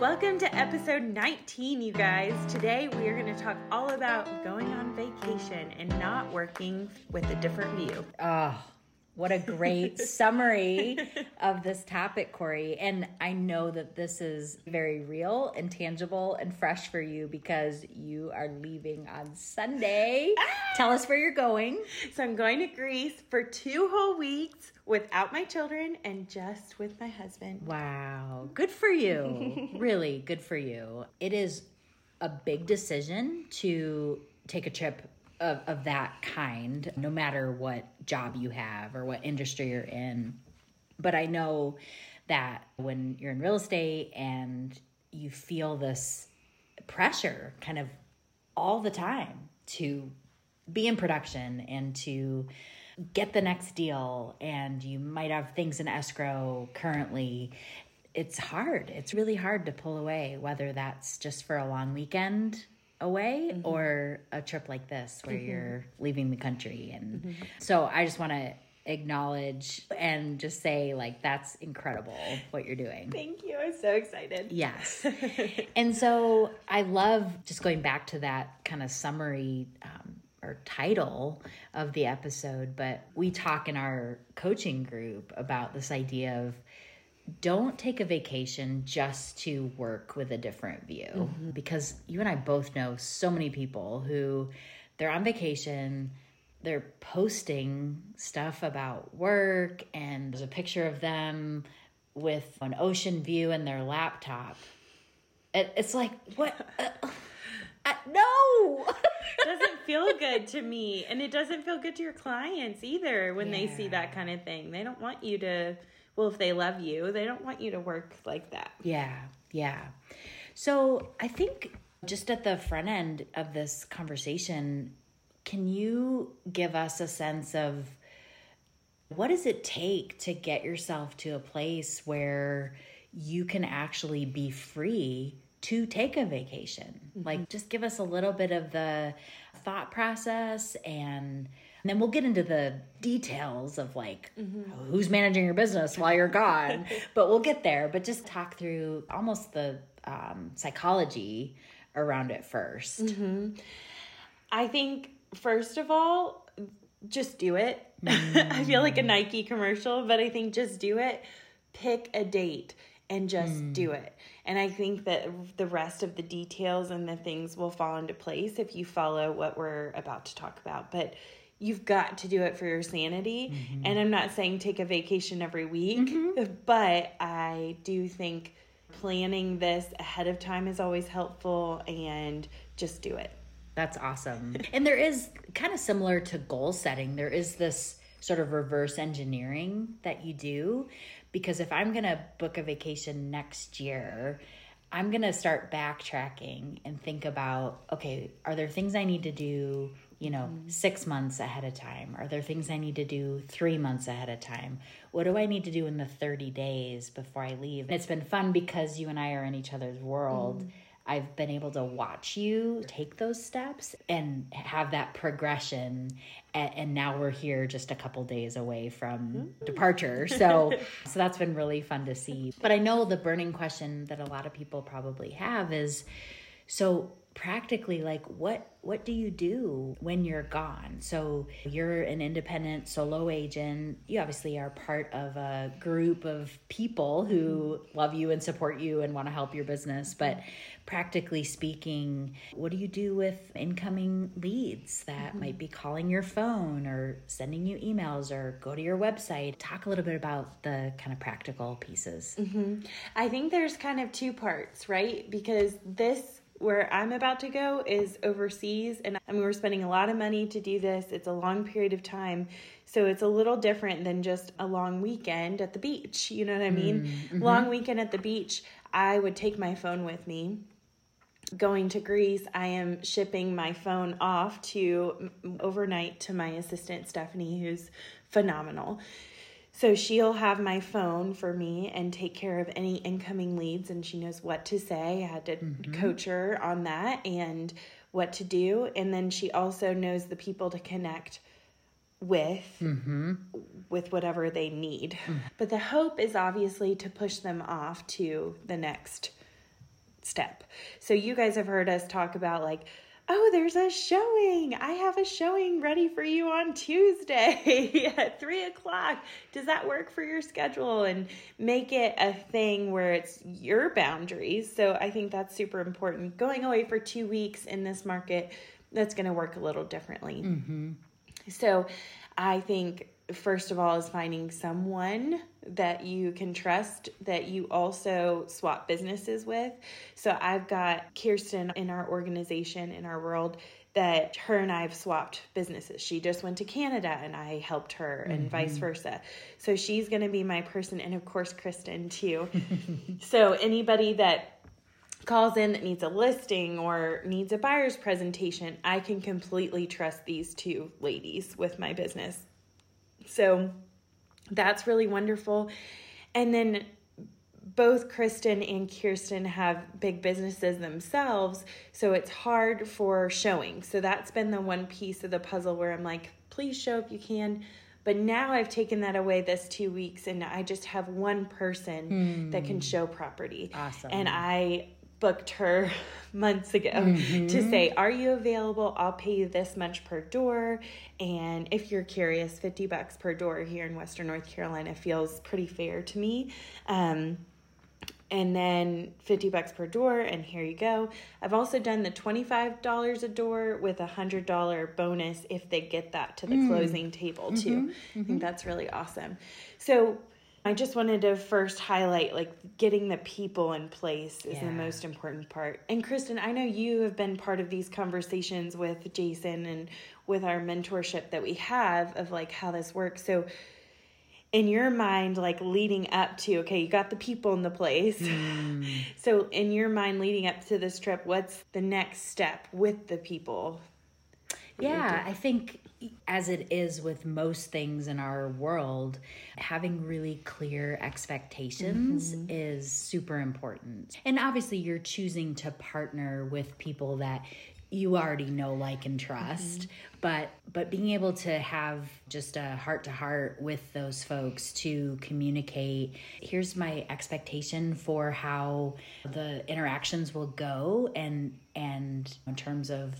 Welcome to episode 19, you guys. Today we are going to talk all about going on vacation and not working with a different view. Oh, what a great summary of this topic, Corey. And I know that this is very real and tangible and fresh for you because you are leaving on Sunday. Tell us where you're going. So I'm going to Greece for 2 whole weeks without my children and just with my husband. Wow. Good for you. Really good for you. It is a big decision to take a trip of that kind, no matter what job you have or what industry you're in. But I know that when you're in real estate and you feel this pressure kind of all the time to be in production and to get the next deal, and you might have things in escrow currently, it's hard. It's really hard to pull away, whether that's just for a long weekend away mm-hmm. or a trip like this where mm-hmm. you're leaving the country. And mm-hmm. so I just want to acknowledge and just say, like, that's incredible what you're doing. Thank you. I'm so excited. Yes. And so I love just going back to that kind of summary or title of the episode, but we talk in our coaching group about this idea of don't take a vacation just to work with a different view mm-hmm. because you and I both know so many people who they're on vacation, they're posting stuff about work, and there's a picture of them with an ocean view in their laptop. It's like, what? No! It doesn't feel good to me, and it doesn't feel good to your clients either when they see that kind of thing. They don't want you to... Well, if they love you, they don't want you to work like that. Yeah, yeah. So I think just at the front end of this conversation, can you give us a sense of what does it take to get yourself to a place where you can actually be free to take a vacation? Mm-hmm. Like, just give us a little bit of the thought process, and then we'll get into the details of, like, mm-hmm. who's managing your business while you're gone, but we'll get there. But just talk through almost the psychology around it first. Mm-hmm. I think, first of all, just do it. Mm-hmm. I feel like a Nike commercial, but I think just do it. Pick a date and just do it. And I think that the rest of the details and the things will fall into place if you follow what we're about to talk about. But you've got to do it for your sanity. Mm-hmm. And I'm not saying take a vacation every week, mm-hmm. but I do think planning this ahead of time is always helpful, and just do it. That's awesome. And there is, kind of similar to goal setting, there is this sort of reverse engineering that you do, because if I'm going to book a vacation next year, I'm going to start backtracking and think about, okay, are there things I need to do, 6 months ahead of time? Are there things I need to do 3 months ahead of time? What do I need to do in the 30 days before I leave? And it's been fun because you and I are in each other's world. Mm. I've been able to watch you take those steps and have that progression. And now we're here just a couple days away from mm-hmm. departure. So that's been really fun to see. But I know the burning question that a lot of people probably have is, so practically, like, what do you do when you're gone? So you're an independent solo agent. You obviously are part of a group of people who love you and support you and want to help your business. But practically speaking, what do you do with incoming leads that mm-hmm. might be calling your phone or sending you emails or go to your website? Talk a little bit about the kind of practical pieces. Mm-hmm. I think there's kind of 2 parts, right? Because where I'm about to go is overseas, and I mean, we're spending a lot of money to do this. It's a long period of time, so it's a little different than just a long weekend at the beach. You know what I mean? Mm-hmm. Long weekend at the beach, I would take my phone with me. Going to Greece, I am shipping my phone off overnight to my assistant, Stephanie, who's phenomenal. So she'll have my phone for me and take care of any incoming leads, and she knows what to say. I had to mm-hmm. coach her on that and what to do. And then she also knows the people to connect with whatever they need. Mm. But the hope is obviously to push them off to the next step. So you guys have heard us talk about like, oh, there's a showing. I have a showing ready for you on Tuesday at 3:00. Does that work for your schedule? And make it a thing where it's your boundaries. So I think that's super important. Going away for 2 weeks in this market, that's going to work a little differently. Mm-hmm. So I think first of all is finding someone that you can trust, that you also swap businesses with. So I've got Kristen in our organization, in our world, that her and I have swapped businesses. She just went to Canada and I helped her, and vice versa. So she's going to be my person. And of course, Kristen too. So anybody that calls in that needs a listing or needs a buyer's presentation, I can completely trust these two ladies with my business. So that's really wonderful. And then both Kristen and Kirsten have big businesses themselves, so it's hard for showing. So that's been the one piece of the puzzle where I'm like, please show if you can. But now I've taken that away this 2 weeks, and I just have one person that can show property. Awesome. And I booked her months ago to say, are you available? I'll pay you this much per door. And if you're curious, $50 per door here in Western North Carolina feels pretty fair to me. And then $50 per door, and here you go. I've also done the $25 a door with a $100 bonus if they get that to the closing table too. I think that's really awesome. So I just wanted to first highlight, like, getting the people in place is the most important part. And Kristen, I know you have been part of these conversations with Jason and with our mentorship that we have of like how this works. So in your mind, like leading up to, okay, you got the people in the place. So in your mind leading up to this trip, what's the next step with the people? Yeah, I think as it is with most things in our world, having really clear expectations is super important. And obviously you're choosing to partner with people that you already know, like, and trust, but being able to have just a heart-to-heart with those folks to communicate, here's my expectation for how the interactions will go and in terms of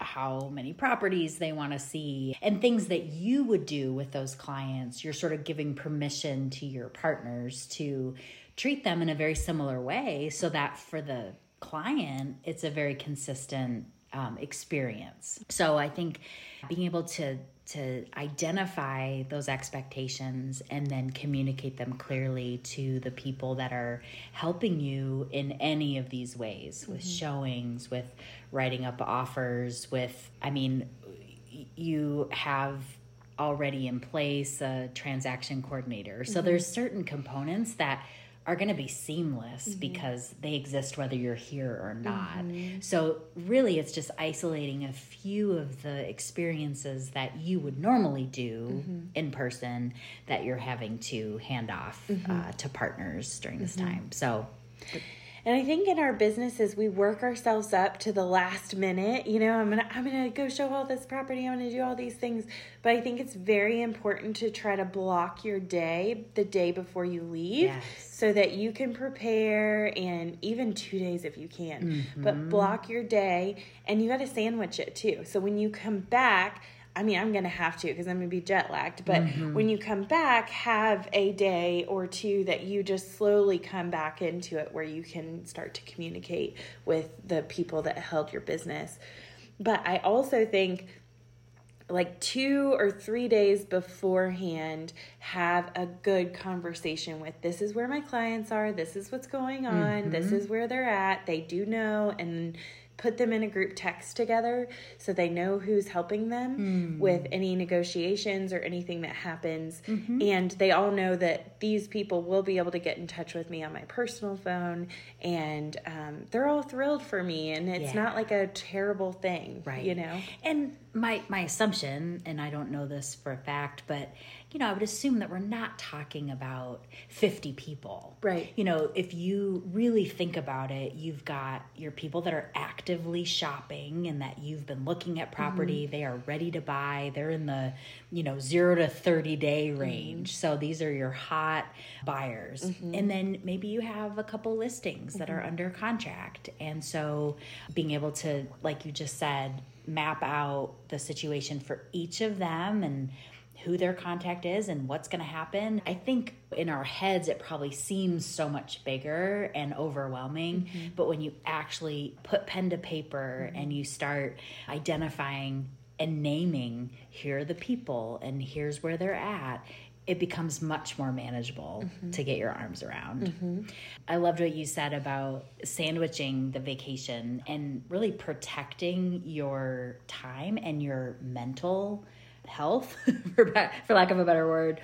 how many properties they want to see and things that you would do with those clients. You're sort of giving permission to your partners to treat them in a very similar way so that for the client, it's a very consistent experience. So I think being able to identify those expectations and then communicate them clearly to the people that are helping you in any of these ways, with showings, with writing up offers, with, I mean, you have already in place a transaction coordinator. So there's certain components that are going to be seamless because they exist whether you're here or not. So really it's just isolating a few of the experiences that you would normally do in person that you're having to hand off to partners during this time. So, and I think in our businesses, we work ourselves up to the last minute. You know, I'm gonna go show all this property. I'm gonna do all these things. But I think it's very important to try to block your day, the day before you leave, so that you can prepare, and even 2 days if you can. But block your day, and you gotta sandwich it too. So when you come back, I mean, I'm going to have to because I'm going to be jet lagged. But when you come back, have a day or two that you just slowly come back into it where you can start to communicate with the people that held your business. But I also think like 2 or 3 days beforehand, have a good conversation with, this is where my clients are. This is what's going on. This is where they're at. They do know. And put them in a group text together so they know who's helping them with any negotiations or anything that happens. And they all know that these people will be able to get in touch with me on my personal phone, and they're all thrilled for me, and it's not like a terrible thing, right? You know? And my assumption, and I don't know this for a fact, but you know, I would assume that we're not talking about 50 people. Right. You know, if you really think about it, you've got your people that are actively shopping and that you've been looking at property. Mm-hmm. They are ready to buy. They're in the, you know, 0 to 30-day range. Mm-hmm. So these are your hot buyers. Mm-hmm. And then maybe you have a couple listings that mm-hmm. are under contract. And so being able to, like you just said, map out the situation for each of them and who their contact is and what's going to happen. I think in our heads, it probably seems so much bigger and overwhelming, mm-hmm. but when you actually put pen to paper mm-hmm. and you start identifying and naming, here are the people and here's where they're at, it becomes much more manageable mm-hmm. to get your arms around. Mm-hmm. I loved what you said about sandwiching the vacation and really protecting your time and your mental health, for lack of a better word,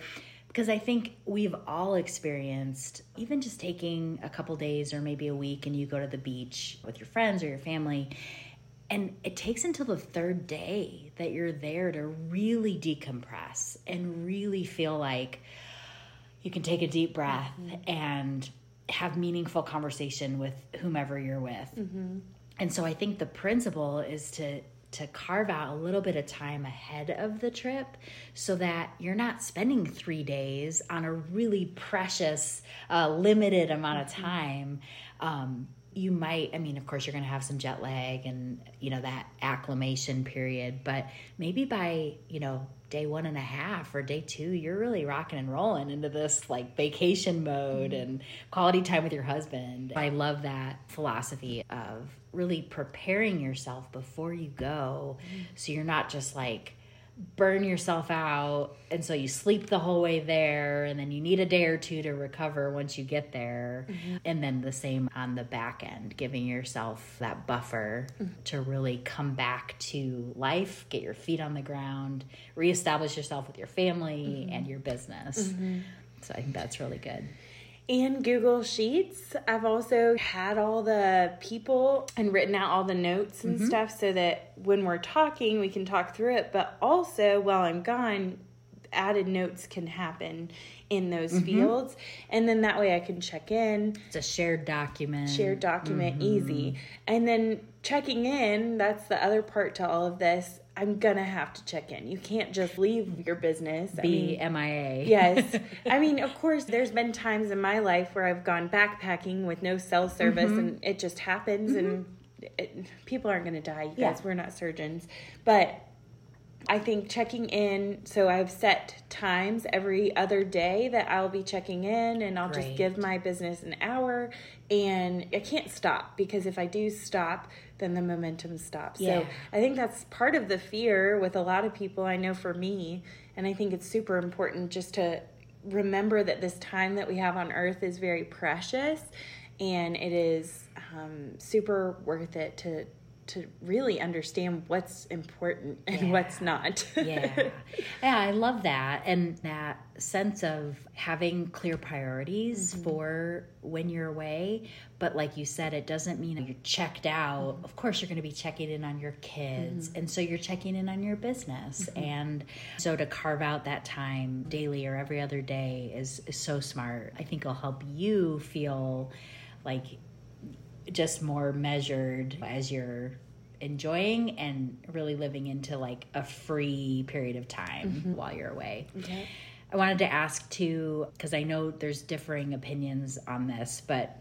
because I think we've all experienced even just taking a couple days or maybe a week and you go to the beach with your friends or your family, and it takes until the third day that you're there to really decompress and really feel like you can take a deep breath mm-hmm. and have meaningful conversation with whomever you're with. Mm-hmm. And so I think the principle is to carve out a little bit of time ahead of the trip so that you're not spending 3 days on a really precious, limited amount of time. You might, I mean, of course, you're going to have some jet lag and, you know, that acclimation period, but maybe by, you know, day 1.5 or day 2, you're really rocking and rolling into this like vacation mode mm-hmm. and quality time with your husband. I love that philosophy of really preparing yourself before you go. Mm-hmm. So you're not just like, burn yourself out, and so you sleep the whole way there, and then you need a day or two to recover once you get there. Mm-hmm. And then the same on the back end, giving yourself that buffer mm-hmm. to really come back to life, get your feet on the ground, reestablish yourself with your family mm-hmm. and your business. Mm-hmm. So I think that's really good. In Google Sheets, I've also had all the people and written out all the notes and mm-hmm. stuff so that when we're talking, we can talk through it. But also, while I'm gone, added notes can happen in those mm-hmm. fields. And then that way I can check in. It's a shared document. Shared document, mm-hmm. easy. And then checking in, that's the other part to all of this. I'm going to have to check in. You can't just leave your business. MIA. Yes. I mean, of course, there's been times in my life where I've gone backpacking with no cell service mm-hmm. and it just happens mm-hmm. and people aren't going to die. You guys, we're not surgeons. But I think checking in, so I've set times every other day that I'll be checking in, and I'll just give my business an hour, and I can't stop, because if I do stop, then the momentum stops. Yeah. So I think that's part of the fear with a lot of people. I know for me, and I think it's super important just to remember that this time that we have on earth is very precious, and it is super worth it to really understand what's important and what's not. Yeah, I love that. And that sense of having clear priorities mm-hmm. for when you're away. But like you said, it doesn't mean you're checked out. Mm-hmm. Of course, you're going to be checking in on your kids. Mm-hmm. And so you're checking in on your business. Mm-hmm. And so to carve out that time daily or every other day is so smart. I think it'll help you feel like just more measured as you're enjoying and really living into like a free period of time mm-hmm. while you're away. Okay. I wanted to ask too, because I know there's differing opinions on this, but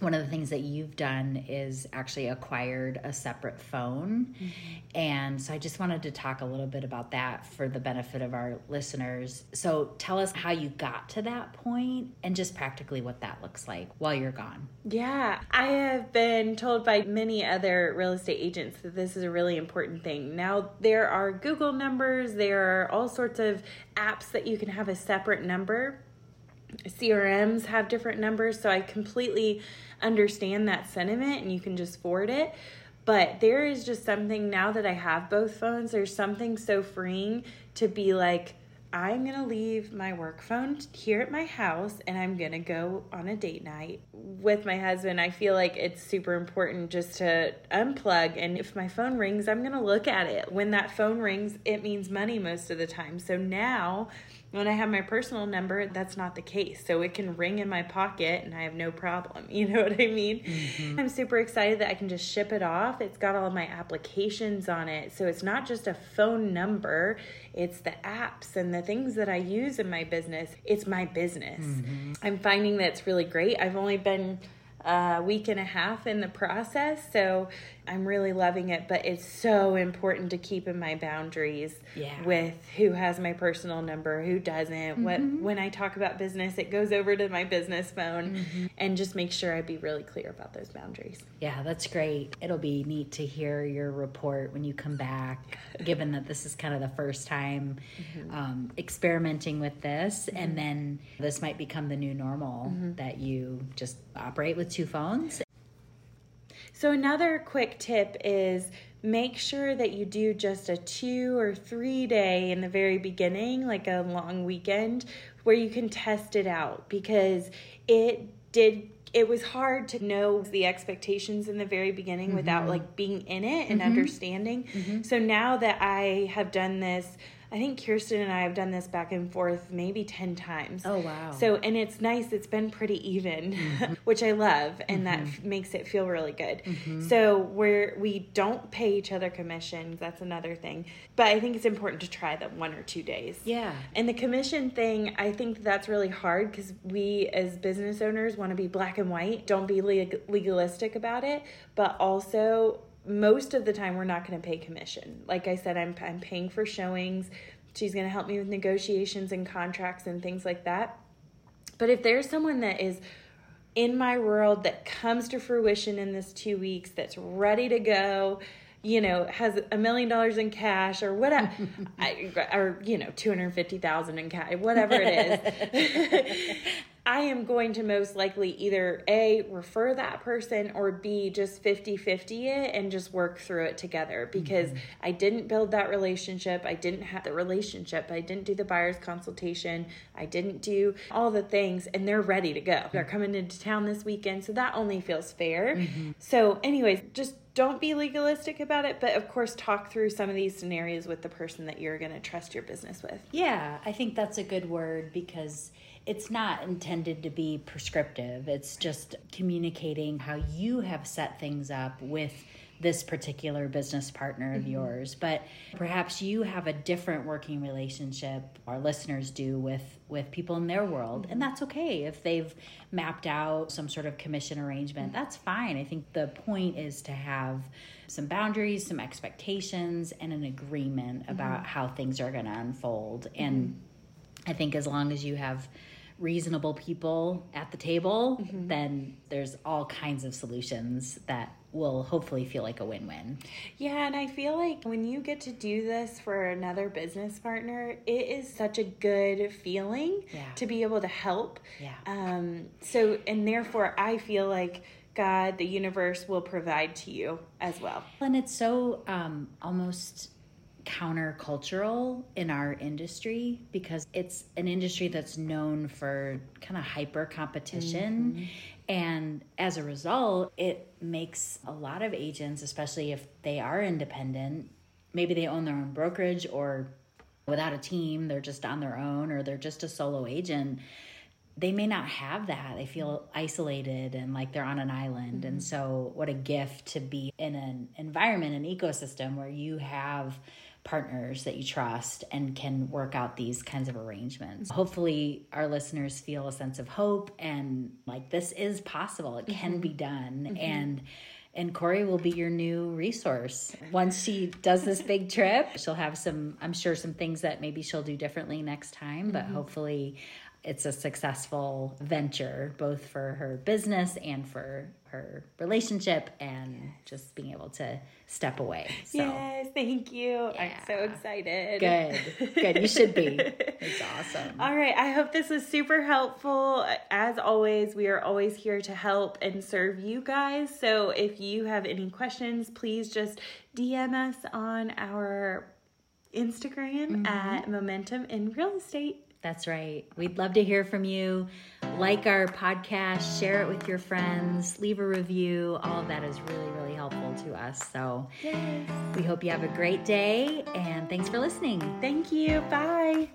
one of the things that you've done is actually acquired a separate phone. Mm-hmm. And so I just wanted to talk a little bit about that for the benefit of our listeners. So tell us how you got to that point and just practically what that looks like while you're gone. Yeah, I have been told by many other real estate agents that this is a really important thing. Now, there are Google numbers, there are all sorts of apps that you can have a separate number. CRMs have different numbers, so I completely understand that sentiment, and you can just forward it. But there is just something, now that I have both phones, there's something so freeing to be like, I'm going to leave my work phone here at my house, and I'm going to go on a date night with my husband. I feel like it's super important just to unplug. And if my phone rings, I'm going to look at it. When that phone rings, it means money most of the time. So now When I have my personal number, that's not the case. So it can ring in my pocket and I have no problem. You know what I mean? Mm-hmm. I'm super excited that I can just ship it off. It's got all of my applications on it. So it's not just a phone number. It's the apps and the things that I use in my business. It's my business. Mm-hmm. I'm finding that's really great. I've only been a week and a half in the process, so I'm really loving it, but it's so important to keep in my boundaries with who has my personal number, who doesn't, what, when I talk about business, it goes over to my business phone, and just make sure I be really clear about those boundaries. Yeah, that's great. It'll be neat to hear your report when you come back, given that this is kind of the first time experimenting with this, and then this might become the new normal that you just operate with two phones. So another quick tip is make sure that you do just a 2 or 3 day in the very beginning, like a long weekend, where you can test it out, because it was hard to know the expectations in the very beginning without like being in it and understanding. So now that I have done this, I think Kristen and I have done this back and forth maybe 10 times. Oh, wow. So, and it's nice. It's been pretty even, which I love, and that makes it feel really good. So we don't pay each other commissions. That's another thing. But I think it's important to try the 1 or 2 days. Yeah. And the commission thing, I think that's really hard because we as business owners want to be black and white. Don't be legalistic about it, but also most of the time, we're not going to pay commission. Like I said, I'm paying for showings. She's going to help me with negotiations and contracts and things like that. But if there's someone that is in my world that comes to fruition in this 2 weeks, that's ready to go, you know, has $1 million in cash or whatever, or, you know, $250,000 in cash, whatever it is, I am going to most likely either A, refer that person, or B, just 50-50 it and just work through it together, because I didn't build that relationship. I didn't have the relationship. I didn't do the buyer's consultation. I didn't do all the things, and they're ready to go. They're coming into town this weekend, so that only feels fair. So anyways, just don't be legalistic about it, but of course talk through some of these scenarios with the person that you're going to trust your business with. Yeah, I think that's a good word, because it's not intended to be prescriptive. It's just communicating how you have set things up with this particular business partner of yours. But perhaps you have a different working relationship, our listeners do, with people in their world. And that's okay if they've mapped out some sort of commission arrangement. That's fine. I think the point is to have some boundaries, some expectations, and an agreement about how things are going to unfold. And I think as long as you have reasonable people at the table, then there's all kinds of solutions that will hopefully feel like a win-win. Yeah, and I feel like when you get to do this for another business partner, it is such a good feeling to be able to help. Yeah. So, and therefore, I feel like God, the universe, will provide to you as well. And it's so almost countercultural in our industry, because it's an industry that's known for kind of hyper competition. And as a result, it makes a lot of agents, especially if they are independent, maybe they own their own brokerage, or without a team, they're just on their own, or they're just a solo agent. They may not have that. They feel isolated and like they're on an island. And so what a gift to be in an environment, an ecosystem where you have partners that you trust and can work out these kinds of arrangements. Hopefully our listeners feel a sense of hope and like this is possible. It can be done. And Corey will be your new resource. Once she does this big trip, she'll have some, I'm sure, some things that maybe she'll do differently next time, but hopefully it's a successful venture, both for her business and for her relationship, and just being able to step away. So, yes, thank you. Yeah. I'm so excited. Good, good. You should be. It's awesome. All right. I hope this was super helpful. As always, we are always here to help and serve you guys. So if you have any questions, please just DM us on our Instagram at Momentum in Real Estate. That's right. We'd love to hear from you. Like our podcast, share it with your friends, leave a review. All of that is really, really helpful to us. So we hope you have a great day, and thanks for listening. Thank you. Bye.